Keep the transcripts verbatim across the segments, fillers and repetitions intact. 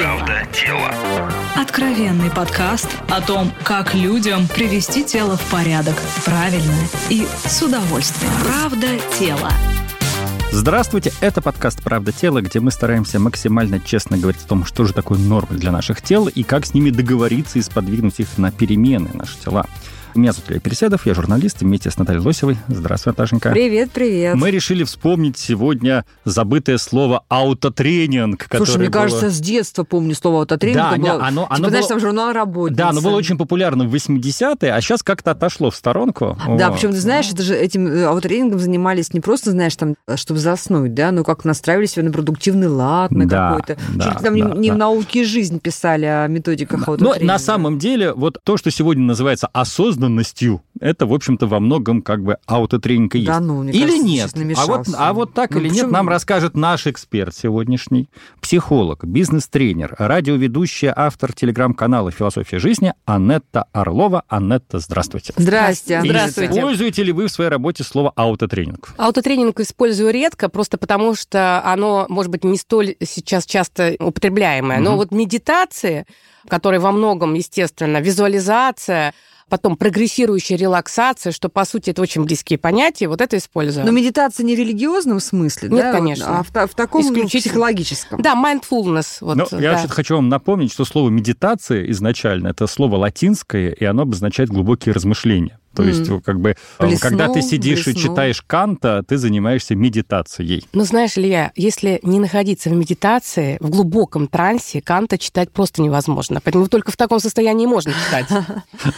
Правда тела. Откровенный подкаст о том, как людям привести тело в порядок правильно и с удовольствием. Правда тела. Здравствуйте, это подкаст «Правда тела», где мы стараемся максимально честно говорить о том, что же такое нормы для наших тел и как с ними договориться и сподвигнуть их на перемены, наши тела. Меня зовут Лео Переседов, я журналист, вместе с Натальей Лосевой. Здравствуй, Наташенька. Привет, привет. Мы решили вспомнить сегодня забытое слово «аутотренинг». Слушай, мне было... кажется, с детства помню слово «аутотренинг». Да, оно, было... оно, типа, оно знаешь, было... там журнал «Работница». Да, оно было очень популярно в восьмидесятые, а сейчас как-то отошло в сторонку. Да, вот. Причем, ты знаешь, это же этим аутотренингом занимались не просто, знаешь, там, чтобы заснуть, да, но как настраивали себя на продуктивный лад, на да, какой-то. Да, Чуть там да, не да. в науке жизнь писали о методиках аутотренинга. Но на самом деле вот то, что сегодня называется осознанность, это, в общем-то, во многом как бы аутотренинг и есть. Да, ну, мне или кажется, нет. А вот, а вот так ну, или почему? Нет, нам расскажет наш эксперт сегодняшний, психолог, бизнес-тренер, радиоведущая, автор телеграм-канала «Философия жизни» Аннета Орлова. Аннета, здравствуйте. Здрасте. Здравствуйте. Используете ли вы в своей работе слово аутотренинг? Аутотренинг использую редко, просто потому что оно, может быть, не столь сейчас часто употребляемое. Mm-hmm. Но вот медитации, которые во многом, естественно, визуализация, потом прогрессирующая релаксация, что, по сути, это очень близкие понятия, вот это использую. Но медитация не в религиозном смысле, Нет, да? Нет, конечно. А в, в таком исключительно психологическом. Да, mindfulness. Вот, Но, да. Я вообще-то хочу вам напомнить, что слово «медитация» изначально, это слово латинское, и оно обозначает глубокие размышления. То mm. есть, как бы, блеснул, когда ты сидишь блеснул. и читаешь Канта, ты занимаешься медитацией. Ну, знаешь, Илья, если не находиться в медитации, в глубоком трансе, Канта читать просто невозможно. Поэтому только в таком состоянии можно читать.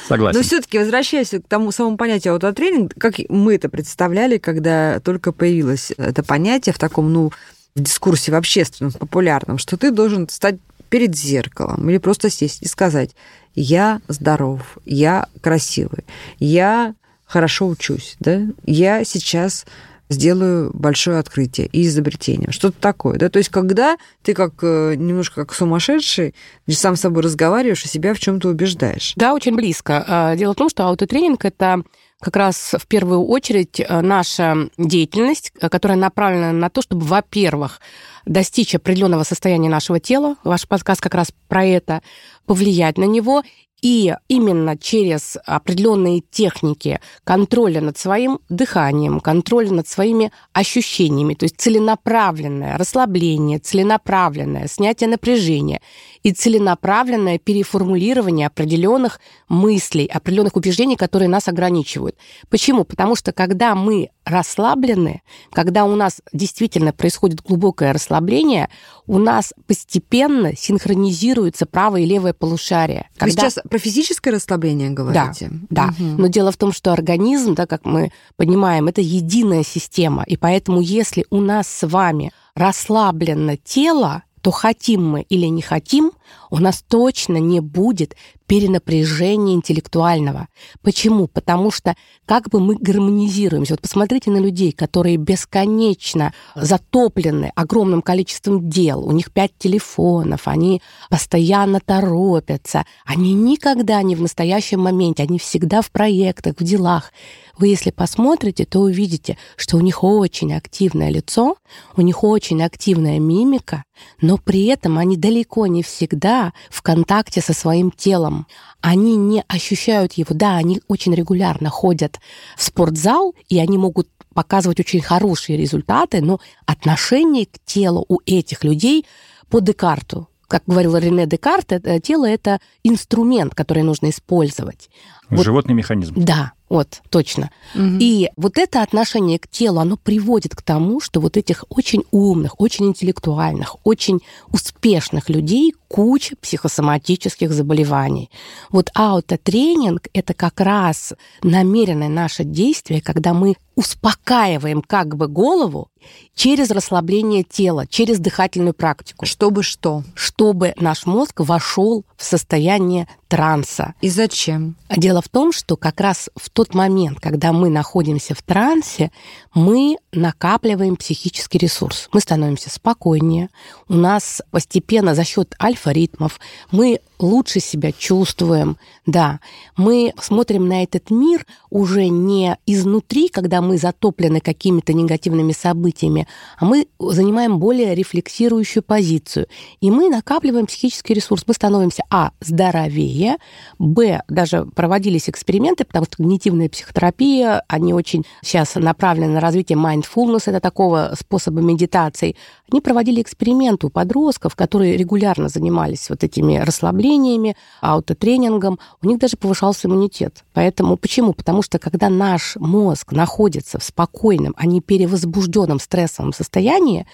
Согласен. Но все-таки, возвращаясь к тому самому понятию аутотренинг, как мы это представляли, когда только появилось это понятие в таком, ну, дискурсе в общественном, в популярном, что ты должен стать перед зеркалом или просто сесть и сказать: я здоров, я красивый, я хорошо учусь, да? Я сейчас сделаю большое открытие и изобретение, что-то такое, да? То есть когда ты как немножко как сумасшедший сам с собой разговариваешь и себя в чем-то убеждаешь. Да, очень близко. Дело в том, что аутотренинг – это как раз в первую очередь наша деятельность, которая направлена на то, чтобы, во-первых, достичь определенного состояния нашего тела, ваш подкаст как раз про это, повлиять на него, и именно через определенные техники контроля над своим дыханием, контроля над своими ощущениями, то есть целенаправленное расслабление, целенаправленное снятие напряжения и целенаправленное переформулирование определенных мыслей, определенных убеждений, которые нас ограничивают. Почему? Потому что когда мы расслаблены, когда у нас действительно происходит глубокое расслабление, у нас постепенно синхронизируется правое и левое полушарие. Когда... Вы сейчас про физическое расслабление говорите? Да, да. Угу. Но дело в том, что организм, да, как мы понимаем, это единая система, и поэтому если у нас с вами расслаблено тело, то хотим мы или не хотим, у нас точно не будет перенапряжения интеллектуального. Почему? Потому что как бы мы гармонизируемся. Вот посмотрите на людей, которые бесконечно затоплены огромным количеством дел. У них пять телефонов, они постоянно торопятся. Они никогда не в настоящем моменте, они всегда в проектах, в делах. Вы, если посмотрите, то увидите, что у них очень активное лицо, у них очень активная мимика, но при этом они далеко не всегда в контакте со своим телом. Они не ощущают его. Да, они очень регулярно ходят в спортзал, и они могут показывать очень хорошие результаты, но отношение к телу у этих людей по Декарту. Как говорила Рене Декарт, тело — это инструмент, который нужно использовать. Животный вот, механизм. Да, вот, точно. Угу. И вот это отношение к телу, оно приводит к тому, что вот этих очень умных, очень интеллектуальных, очень успешных людей куча психосоматических заболеваний. Вот аутотренинг — это как раз намеренное наше действие, когда мы успокаиваем как бы голову через расслабление тела, через дыхательную практику. Чтобы что? Чтобы наш мозг вошел в состояние транса. И зачем? Дело в том, что как раз в тот момент, когда мы находимся в трансе, мы накапливаем психический ресурс. Мы становимся спокойнее, у нас постепенно за счет альфа-ритмов мы лучше себя чувствуем, да. Мы смотрим на этот мир уже не изнутри, когда мы затоплены какими-то негативными событиями, а мы занимаем более рефлексирующую позицию. И мы накапливаем психический ресурс. Мы становимся, а, здоровее, б, даже проводились эксперименты, потому что когнитивная психотерапия, они очень сейчас направлены на развитие mindfulness, это такого способа медитации. Они проводили эксперименты у подростков, которые регулярно занимались вот этими расслаблениями, аутотренингом. У них даже повышался иммунитет. Поэтому почему? Потому что когда наш мозг находится в спокойном, а не перевозбужденном стрессовом состоянии,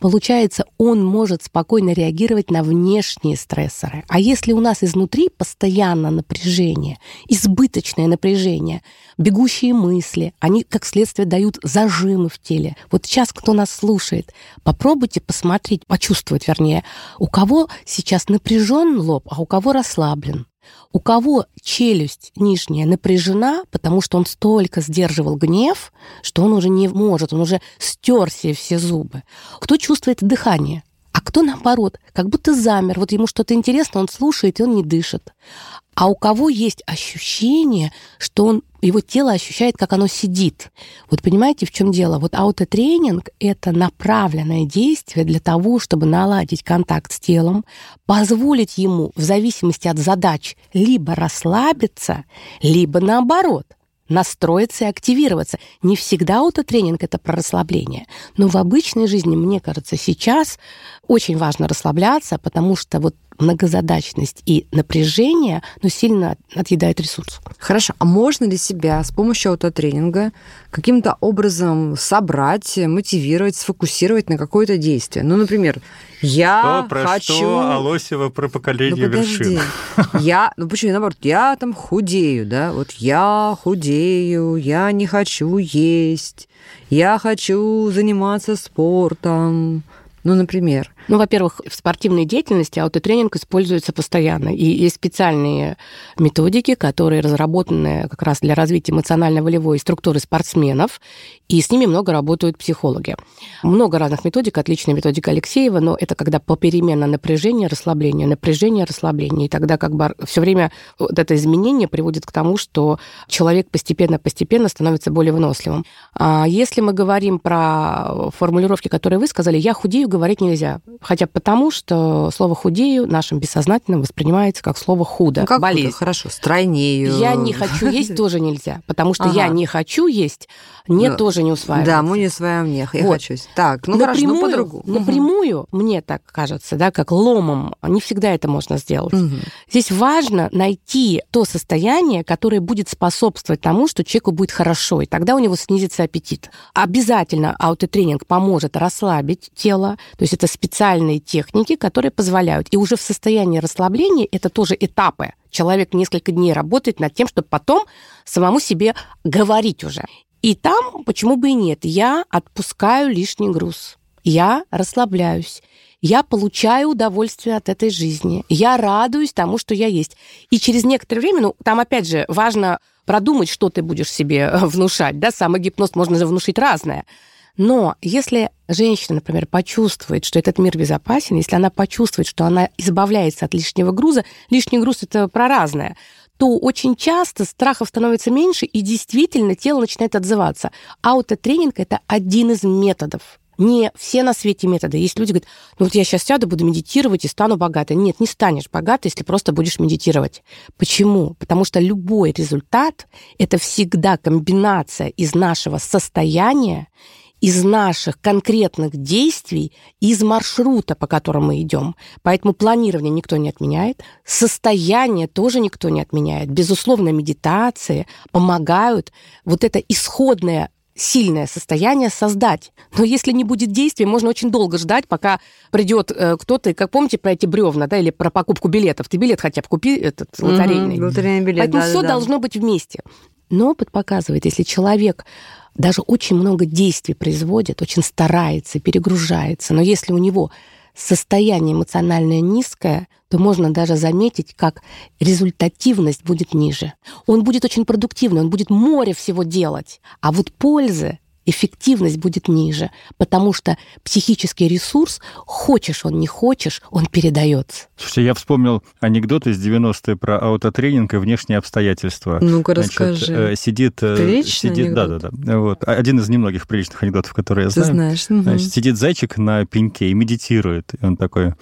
получается, он может спокойно реагировать на внешние стрессоры. А если у нас изнутри постоянно напряжение, избыточное напряжение, бегущие мысли, они, как следствие, дают зажимы в теле. Вот сейчас, кто нас слушает, попробуйте посмотреть, почувствовать, вернее, у кого сейчас напряжен лоб, а у кого расслаблен. У кого челюсть нижняя напряжена, потому что он столько сдерживал гнев, что он уже не может, он уже стер себе все зубы. Кто чувствует дыхание? А кто, наоборот, как будто замер. Вот ему что-то интересно, он слушает, и он не дышит. А у кого есть ощущение, что он, его тело ощущает, как оно сидит. Вот понимаете, в чем дело? Вот аутотренинг — это направленное действие для того, чтобы наладить контакт с телом, позволить ему, в зависимости от задач, либо расслабиться, либо наоборот — настроиться и активироваться. Не всегда аутотренинг — это про расслабление. Но в обычной жизни, мне кажется, сейчас очень важно расслабляться, потому что вот многозадачность и напряжение, ну, сильно отъедает ресурс. Хорошо. А можно ли себя с помощью аутотренинга каким-то образом собрать, мотивировать, сфокусировать на какое-то действие? Ну, например, я что, хочу... Что Алосева про поколение ну, вершин? Я... Ну, почему? Наоборот, я там худею, да? Вот я худею, я не хочу есть, я хочу заниматься спортом. Ну, например. Ну, во-первых, в спортивной деятельности аутотренинг используется постоянно. И есть специальные методики, которые разработаны как раз для развития эмоционально-волевой структуры спортсменов, и с ними много работают психологи. Много разных методик, отличная методика Алексеева, но это когда попеременно напряжение, расслабление, напряжение, расслабление. И тогда как бы все время вот это изменение приводит к тому, что человек постепенно-постепенно становится более выносливым. А если мы говорим про формулировки, которые вы сказали, я худею, говорить нельзя. Хотя потому, что слово «худею» нашим бессознательным воспринимается как слово «худо». Ну, как болезнь. Худо? Хорошо, стройнею. «Я не хочу есть» тоже нельзя, потому что ага. «я не хочу есть» не ну, тоже не усваивается. Да, мы не усваиваем «не», я вот. хочу. Так, ну напрямую, хорошо, ну по-другому. Напрямую, угу. мне так кажется, да, как ломом, не всегда это можно сделать. Угу. Здесь важно найти то состояние, которое будет способствовать тому, что человеку будет хорошо, и тогда у него снизится аппетит. Обязательно аутотренинг поможет расслабить тело, то есть это специально специальные техники, которые позволяют. И уже в состоянии расслабления это тоже этапы. Человек несколько дней работает над тем, чтобы потом самому себе говорить уже. И там, почему бы и нет, я отпускаю лишний груз, я расслабляюсь, я получаю удовольствие от этой жизни, я радуюсь тому, что я есть. И через некоторое время, ну, там опять же важно продумать, что ты будешь себе внушать, да, самогипноз можно же внушить разное. Но если женщина, например, почувствует, что этот мир безопасен, если она почувствует, что она избавляется от лишнего груза, лишний груз – это про разное, то очень часто страхов становится меньше, и действительно тело начинает отзываться. Аутотренинг – это один из методов. Не все на свете методы. Есть люди, говорят, ну вот я сейчас сяду, буду медитировать и стану богатой. Нет, не станешь богатой, если просто будешь медитировать. Почему? Потому что любой результат – это всегда комбинация из нашего состояния, из наших конкретных действий, из маршрута, по которому мы идем. Поэтому планирование никто не отменяет, состояние тоже никто не отменяет. Безусловно, медитации помогают вот это исходное сильное состояние создать. Но если не будет действий, можно очень долго ждать, пока придет кто-то, как помните про эти бревна, да, или про покупку билетов. Ты билет хотя бы купи, этот угу, лотерейный. лотерейный билет, Поэтому да, все да. должно быть вместе. Но опыт показывает, если человек даже очень много действий производит, очень старается, перегружается, но если у него состояние эмоциональное низкое, то можно даже заметить, как результативность будет ниже. Он будет очень продуктивный, он будет море всего делать, а вот пользы эффективность будет ниже, потому что психический ресурс, хочешь он, не хочешь, он передается. Слушайте, я вспомнил анекдот из девяностых про аутотренинг и внешние обстоятельства. Ну-ка, Значит, расскажи. Сидит... Приличный сидит, да, да, да. Вот. Один из немногих приличных анекдотов, которые я знаю. Ты знаешь. Угу. Значит, сидит зайчик на пеньке и медитирует. И он такой...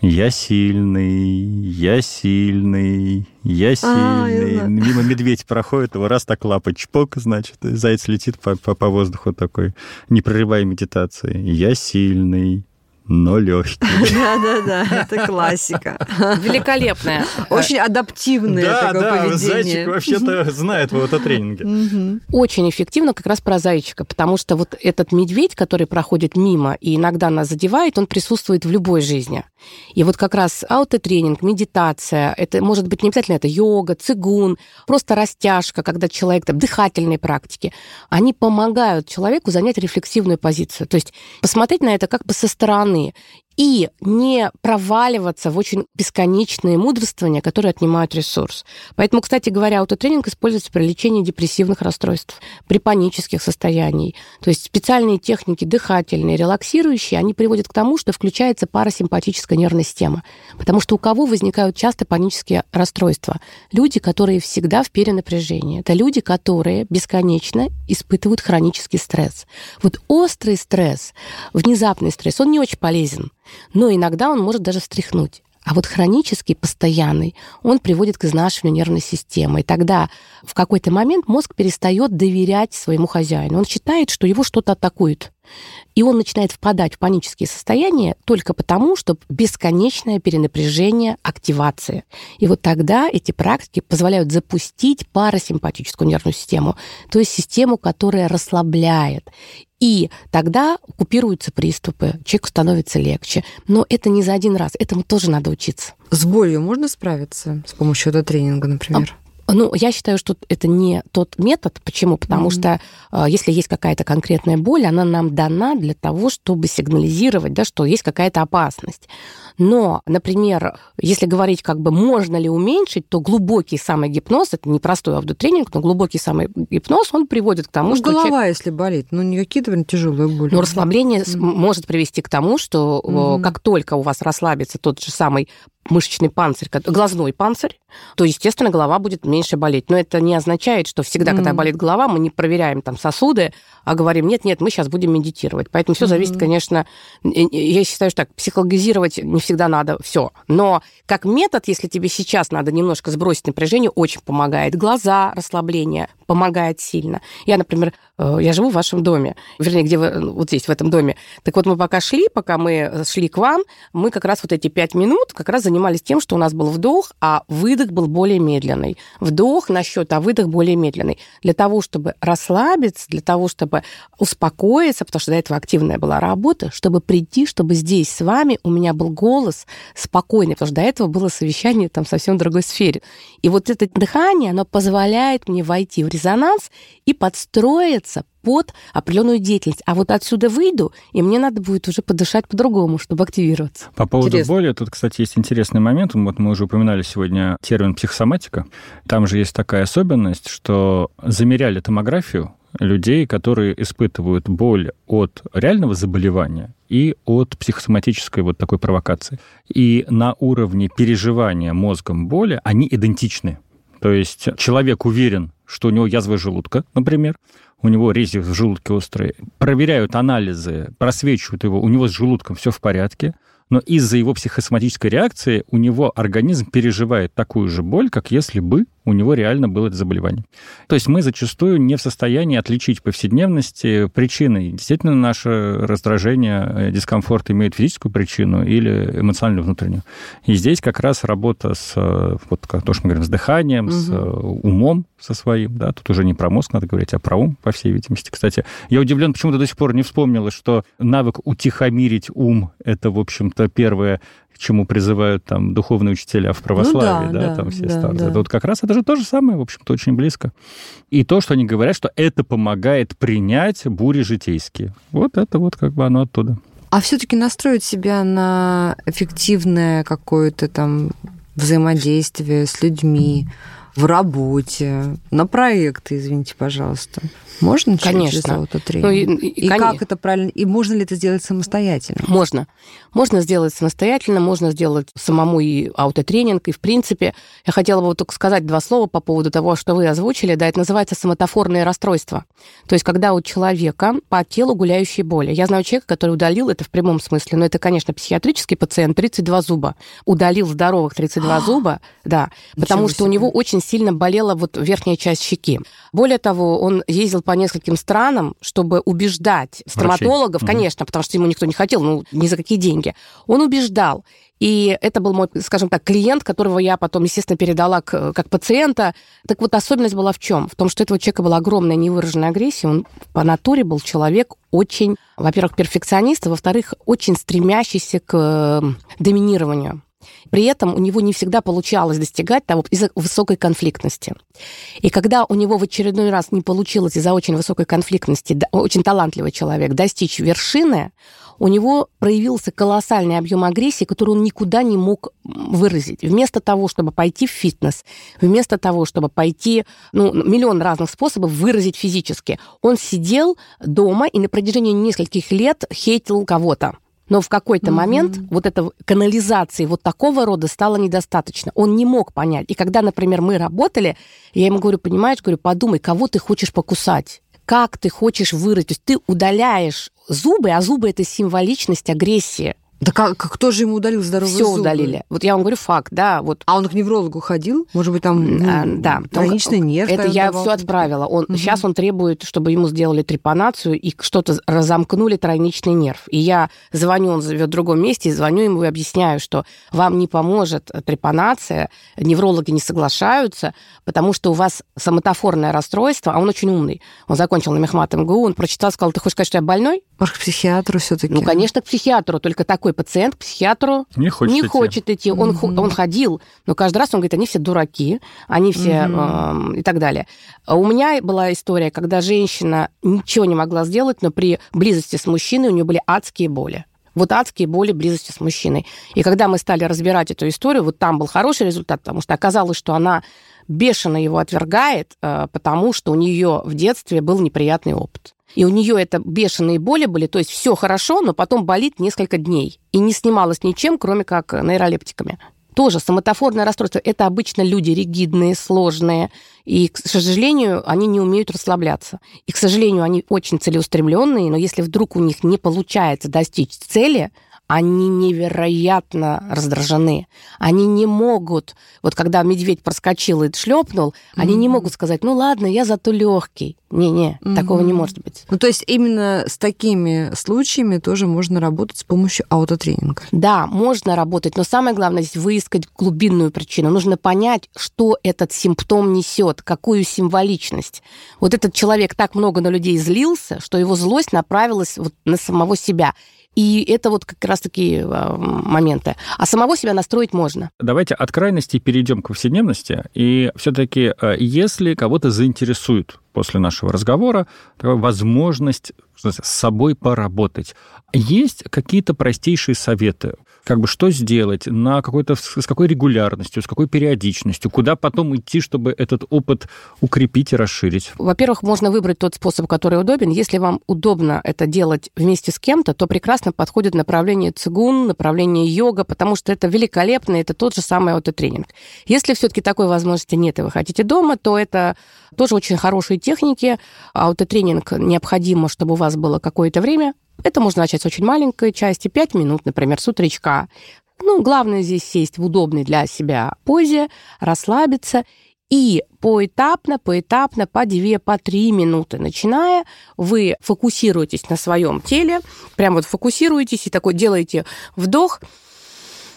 Я сильный, я сильный, я сильный. А, Мимо медведь проходит, его раз так лапой чпок, значит, и заяц летит по, по, по воздуху такой, не прерывая медитации. Я сильный, но легкий. Да-да-да, это классика. Великолепная. Очень адаптивное такое поведение. Да-да, зайчик вообще-то знает вот о тренинге. Очень эффективно как раз про зайчика, потому что вот этот медведь, который проходит мимо и иногда нас задевает, он присутствует в любой жизни. И вот как раз аутотренинг, медитация, это может быть не обязательно это йога, цигун, просто растяжка, когда человек, там, дыхательные практики, они помогают человеку занять рефлексивную позицию. То есть посмотреть на это как бы со стороны, и не проваливаться в очень бесконечные мудрствования, которые отнимают ресурс. Поэтому, кстати говоря, аутотренинг используется при лечении депрессивных расстройств, при панических состояниях. То есть специальные техники дыхательные, релаксирующие, они приводят к тому, что включается парасимпатическая нервная система. Потому что у кого возникают часто панические расстройства? Люди, которые всегда в перенапряжении. Это люди, которые бесконечно испытывают хронический стресс. Вот острый стресс, внезапный стресс, он не очень полезен, но иногда он может даже встряхнуть. А вот хронический, постоянный, он приводит к изнашиванию нервной системы. И тогда в какой-то момент мозг перестает доверять своему хозяину. Он считает, что его что-то атакует. И он начинает впадать в панические состояния только потому, что бесконечное перенапряжение активации. И вот тогда эти практики позволяют запустить парасимпатическую нервную систему, то есть систему, которая расслабляет. И тогда купируются приступы, человеку становится легче. Но это не за один раз, этому тоже надо учиться. С болью можно справиться с помощью этого тренинга, например? А- Ну, я считаю, что это не тот метод. Почему? Потому mm-hmm. что э, если есть какая-то конкретная боль, она нам дана для того, чтобы сигнализировать, да, что есть какая-то опасность. Но, например, если говорить, как бы, можно ли уменьшить, то глубокий самогипноз, это не простой аутотренинг, но глубокий самогипноз, он приводит к тому, ну, что... голова, человек... если болит, ну, не какие-то тяжелые боли. Ну, расслабление mm-hmm. может привести к тому, что mm-hmm. как только у вас расслабится тот же самый мышечный панцирь, глазной панцирь, то, естественно, голова будет меньше болеть. Но это не означает, что всегда, mm-hmm. когда болит голова, мы не проверяем там сосуды, а говорим, нет-нет, мы сейчас будем медитировать. Поэтому все mm-hmm. зависит, конечно... Я считаю, что так, психологизировать не всегда надо все. Но как метод, если тебе сейчас надо немножко сбросить напряжение, очень помогает. Глаза, расслабление помогает сильно. Я, например, я живу в вашем доме, вернее, где вы, вот здесь, в этом доме. Так вот, мы пока шли, пока мы шли к вам, мы как раз вот эти пять минут как раз занимались занимались тем, что у нас был вдох, а выдох был более медленный. Вдох на счет, а выдох более медленный. Для того, чтобы расслабиться, для того, чтобы успокоиться, потому что до этого активная была работа, чтобы прийти, чтобы здесь с вами у меня был голос спокойный, потому что до этого было совещание там, совсем в другой сфере. И вот это дыхание, оно позволяет мне войти в резонанс и подстроиться под определенную деятельность. А вот отсюда выйду, и мне надо будет уже подышать по-другому, чтобы активироваться. По поводу Интересно. боли, тут, кстати, есть интересный момент. Вот мы уже упоминали сегодня термин психосоматика. Там же есть такая особенность, что замеряли томографию людей, которые испытывают боль от реального заболевания и от психосоматической вот такой провокации. И на уровне переживания мозгом боли они идентичны. То есть человек уверен, что у него язва желудка, например, у него резец в желудке острый, проверяют анализы, просвечивают его, у него с желудком все в порядке, но из-за его психосоматической реакции у него организм переживает такую же боль, как если бы у него реально было это заболевание. То есть мы зачастую не в состоянии отличить повседневности причины. Действительно, наше раздражение, дискомфорт имеет физическую причину или эмоциональную внутреннюю. И здесь как раз работа с, вот, то, что мы говорим, с дыханием, угу. с умом со своим. Да? Тут уже не про мозг надо говорить, а про ум, по всей видимости. Кстати, я удивлен, почему-то до сих пор не вспомнила, что навык утихомирить ум – это, в общем-то, первое, к чему призывают там духовные учителя в православии, ну, да, да, да, там все да, старцы. Да. Вот как раз это же то же самое, в общем-то, очень близко. И то, что они говорят, что это помогает принять бури житейские. Вот это вот как бы оно оттуда. А все-таки настроить себя на эффективное какое-то там взаимодействие с людьми, в работе, на проекты, извините, пожалуйста. Можно через Конечно. Аутотренинг? Ну, и и, и как это правильно? И можно ли это сделать самостоятельно? Можно. Можно сделать самостоятельно, можно сделать самому и аутотренинг. И, в принципе, я хотела бы вот только сказать два слова по поводу того, что вы озвучили. Да, это называется соматофорное расстройство. То есть, когда у человека по телу гуляющие боли. Я знаю человека, который удалил, это в прямом смысле, но это, конечно, психиатрический пациент, тридцать два зуба. Удалил здоровых тридцать два зуба, да, потому что у него очень сильно болела вот верхняя часть щеки. Более того, он ездил по нескольким странам, чтобы убеждать стоматологов, врачей. Конечно, mm-hmm. потому что ему никто не хотел, ну, ни за какие деньги. Он убеждал. И это был мой, скажем так, клиент, которого я потом, естественно, передала к, как пациента. Так вот, особенность была в чем? В том, что у этого человека была огромная невыраженная агрессия. Он по натуре был человек очень, во-первых, перфекционист, а во-вторых, очень стремящийся к доминированию. При этом у него не всегда получалось достигать того из-за высокой конфликтности. И когда у него в очередной раз не получилось из-за очень высокой конфликтности, очень талантливый человек, достичь вершины, у него проявился колоссальный объем агрессии, который он никуда не мог выразить. Вместо того, чтобы пойти в фитнес, вместо того, чтобы пойти... Ну, миллион разных способов выразить физически. Он сидел дома и на протяжении нескольких лет хейтил кого-то. Но в какой-то mm-hmm. момент вот эта канализации вот такого рода стало недостаточно. Он не мог понять. И когда, например, мы работали, я ему говорю, понимаешь, говорю, подумай, кого ты хочешь покусать, как ты хочешь выразить. То есть ты удаляешь зубы, а зубы – это символичность агрессии. Да как, кто же ему удалил здоровые Все зубы? Все удалили. Вот я вам говорю факт, да. Вот. А он к неврологу ходил? Может быть, там а, да. тоничный нерв? Это я все отправила. Он, угу. Сейчас он требует, чтобы ему сделали трепанацию и что-то разомкнули тройничный нерв. И я звоню, он живет в другом месте, и звоню ему и объясняю, что вам не поможет трепанация, неврологи не соглашаются, потому что у вас соматофорное расстройство, а он очень умный. Он закончил на Мехмат эм гэ у, он прочитал, сказал, ты хочешь сказать, что я больной? Может, к психиатру все-таки? Ну, конечно, к психиатру, только такой пациент к психиатру не хочет не идти. Хочет идти. Он, mm-hmm. он ходил, но каждый раз он говорит, они все дураки, они все mm-hmm. э, и так далее. У меня была история, когда женщина ничего не могла сделать, но при близости с мужчиной у нее были адские боли. Вот адские боли близости с мужчиной. И когда мы стали разбирать эту историю, вот там был хороший результат, потому что оказалось, что она бешено его отвергает, э, потому что у нее в детстве был неприятный опыт. И у нее это бешеные боли были, то есть все хорошо, но потом болит несколько дней. И не снималось ничем, кроме как нейролептиками. Тоже соматофорное расстройство. Это обычно люди ригидные, сложные. И, к сожалению, они не умеют расслабляться. И, к сожалению, они очень целеустремленные, но если вдруг у них не получается достичь цели, они невероятно раздражены. Они не могут... Вот когда медведь проскочил и шлепнул, mm-hmm. они не могут сказать, ну ладно, я зато легкий. Не-не, mm-hmm. такого не может быть. Ну, то есть именно с такими случаями тоже можно работать с помощью аутотренинга? Да, можно работать, но самое главное здесь выискать глубинную причину. Нужно понять, что этот симптом несет, какую символичность. Вот этот человек так много на людей злился, что его злость направилась вот на самого себя. И это вот как раз такие моменты. А самого себя настроить можно. Давайте от крайности перейдем к повседневности. И все-таки, если кого-то заинтересует после нашего разговора такая возможность с собой поработать, есть какие-то простейшие советы? Как бы что сделать, на какой-то, с какой регулярностью, с какой периодичностью, куда потом идти, чтобы этот опыт укрепить и расширить? Во-первых, можно выбрать тот способ, который удобен. Если вам удобно это делать вместе с кем-то, то прекрасно подходит направление цигун, направление йога, потому что это великолепно, это тот же самый аутотренинг. Если все-таки такой возможности нет, и вы хотите дома, то это тоже очень хорошие техники. Аутотренинг необходимо, чтобы у вас было какое-то время. Это можно начать с очень маленькой части, пять минут, например, с утречка. Ну, главное здесь сесть в удобной для себя позе, расслабиться и поэтапно, поэтапно, по две, по три минуты начиная, вы фокусируетесь на своем теле, прям вот фокусируетесь и такой делаете вдох.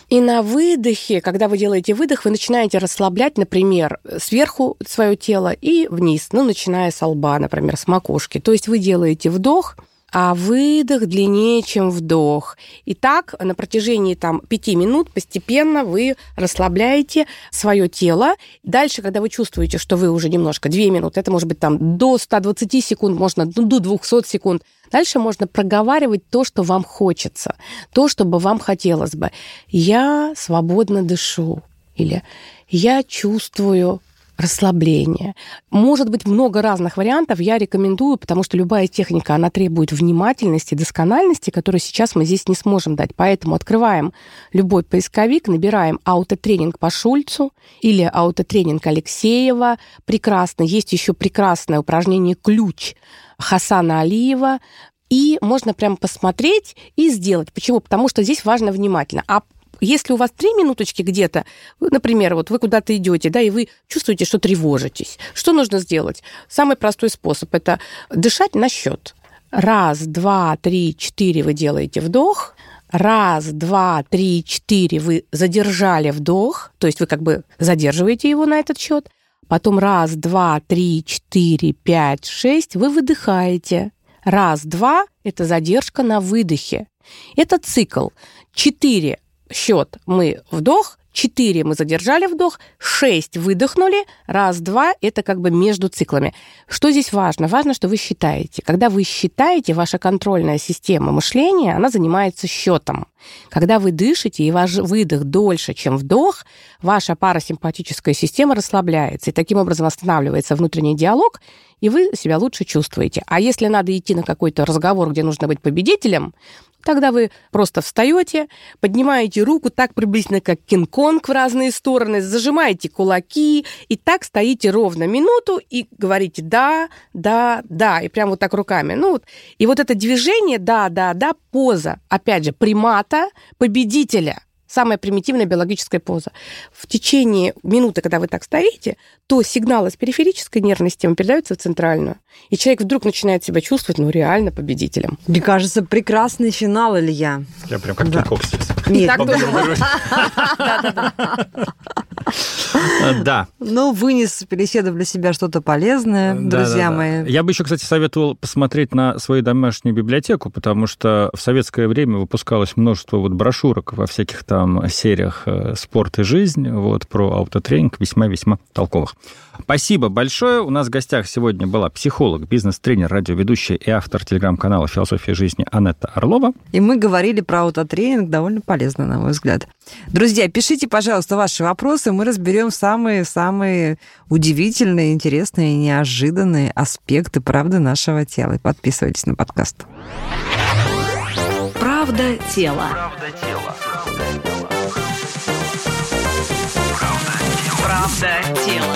И на выдохе, когда вы делаете выдох, вы начинаете расслаблять, например, сверху свое тело и вниз, ну, начиная с лба, например, с макушки. То есть вы делаете вдох, а выдох длиннее, чем вдох. И так на протяжении там, пяти минут постепенно вы расслабляете свое тело. Дальше, когда вы чувствуете, что вы уже немножко, две минуты, это может быть там, до ста двадцати секунд, можно до двухсот секунд, дальше можно проговаривать то, что вам хочется, то, что бы вам хотелось бы. Я свободно дышу. Или я чувствую расслабление. Может быть, много разных вариантов. Я рекомендую, потому что любая техника, она требует внимательности, доскональности, которую сейчас мы здесь не сможем дать. Поэтому открываем любой поисковик, набираем аутотренинг по Шульцу или аутотренинг Алексеева. Прекрасно. Есть еще прекрасное упражнение «Ключ» Хасана Алиева. И можно прям посмотреть и сделать. Почему? Потому что здесь важно внимательно. А если у вас три минуточки где-то, например, вот вы куда-то идете, да, и вы чувствуете, что тревожитесь, что нужно сделать? Самый простой способ – это дышать на счет. Раз, два, три, четыре вы делаете вдох. Раз, два, три, четыре вы задержали вдох, то есть вы как бы задерживаете его на этот счет. Потом раз, два, три, четыре, пять, шесть вы выдыхаете. Раз, два – это задержка на выдохе. Это цикл. Четыре счет мы вдох, четыре мы задержали вдох, шесть выдохнули, раз, два – это как бы между циклами. Что здесь важно? Важно, что вы считаете. Когда вы считаете, ваша контрольная система мышления, она занимается счетом. Когда вы дышите, и ваш выдох дольше, чем вдох, ваша парасимпатическая система расслабляется, и таким образом останавливается внутренний диалог, и вы себя лучше чувствуете. А если надо идти на какой-то разговор, где нужно быть победителем, тогда вы просто встаете, поднимаете руку так приблизительно, как Кинг-Конг, в разные стороны, зажимаете кулаки, и так стоите ровно минуту и говорите «да, да, да», и прям вот так руками. Ну, вот. И вот это движение «да, да, да», поза, опять же, примата, победителя, самая примитивная биологическая поза. В течение минуты, когда вы так стоите, то сигналы с периферической нервной системы передаются в центральную. И человек вдруг начинает себя чувствовать, ну, реально победителем. Мне кажется, прекрасный финал, Илья. Я прям как да. Кикокс сейчас. Нет, так тоже. Да. Ну, вынес Переседов для себя что-то полезное, друзья мои. Я бы еще, кстати, советовал посмотреть на свою домашнюю библиотеку, потому что в советское время выпускалось множество вот брошюрок во всяких там Там, сериях «Спорт и жизнь», вот, про аутотренинг, весьма-весьма толковых. Спасибо большое. У нас в гостях сегодня была психолог, бизнес-тренер, радиоведущая и автор телеграм-канала «Философия жизни» Аннета Орлова. И мы говорили про аутотренинг, довольно полезно, на мой взгляд. Друзья, пишите, пожалуйста, ваши вопросы, мы разберем самые-самые удивительные, интересные и неожиданные аспекты правды нашего тела. И подписывайтесь на подкаст. Правда тела. Правда тела. Правда тела.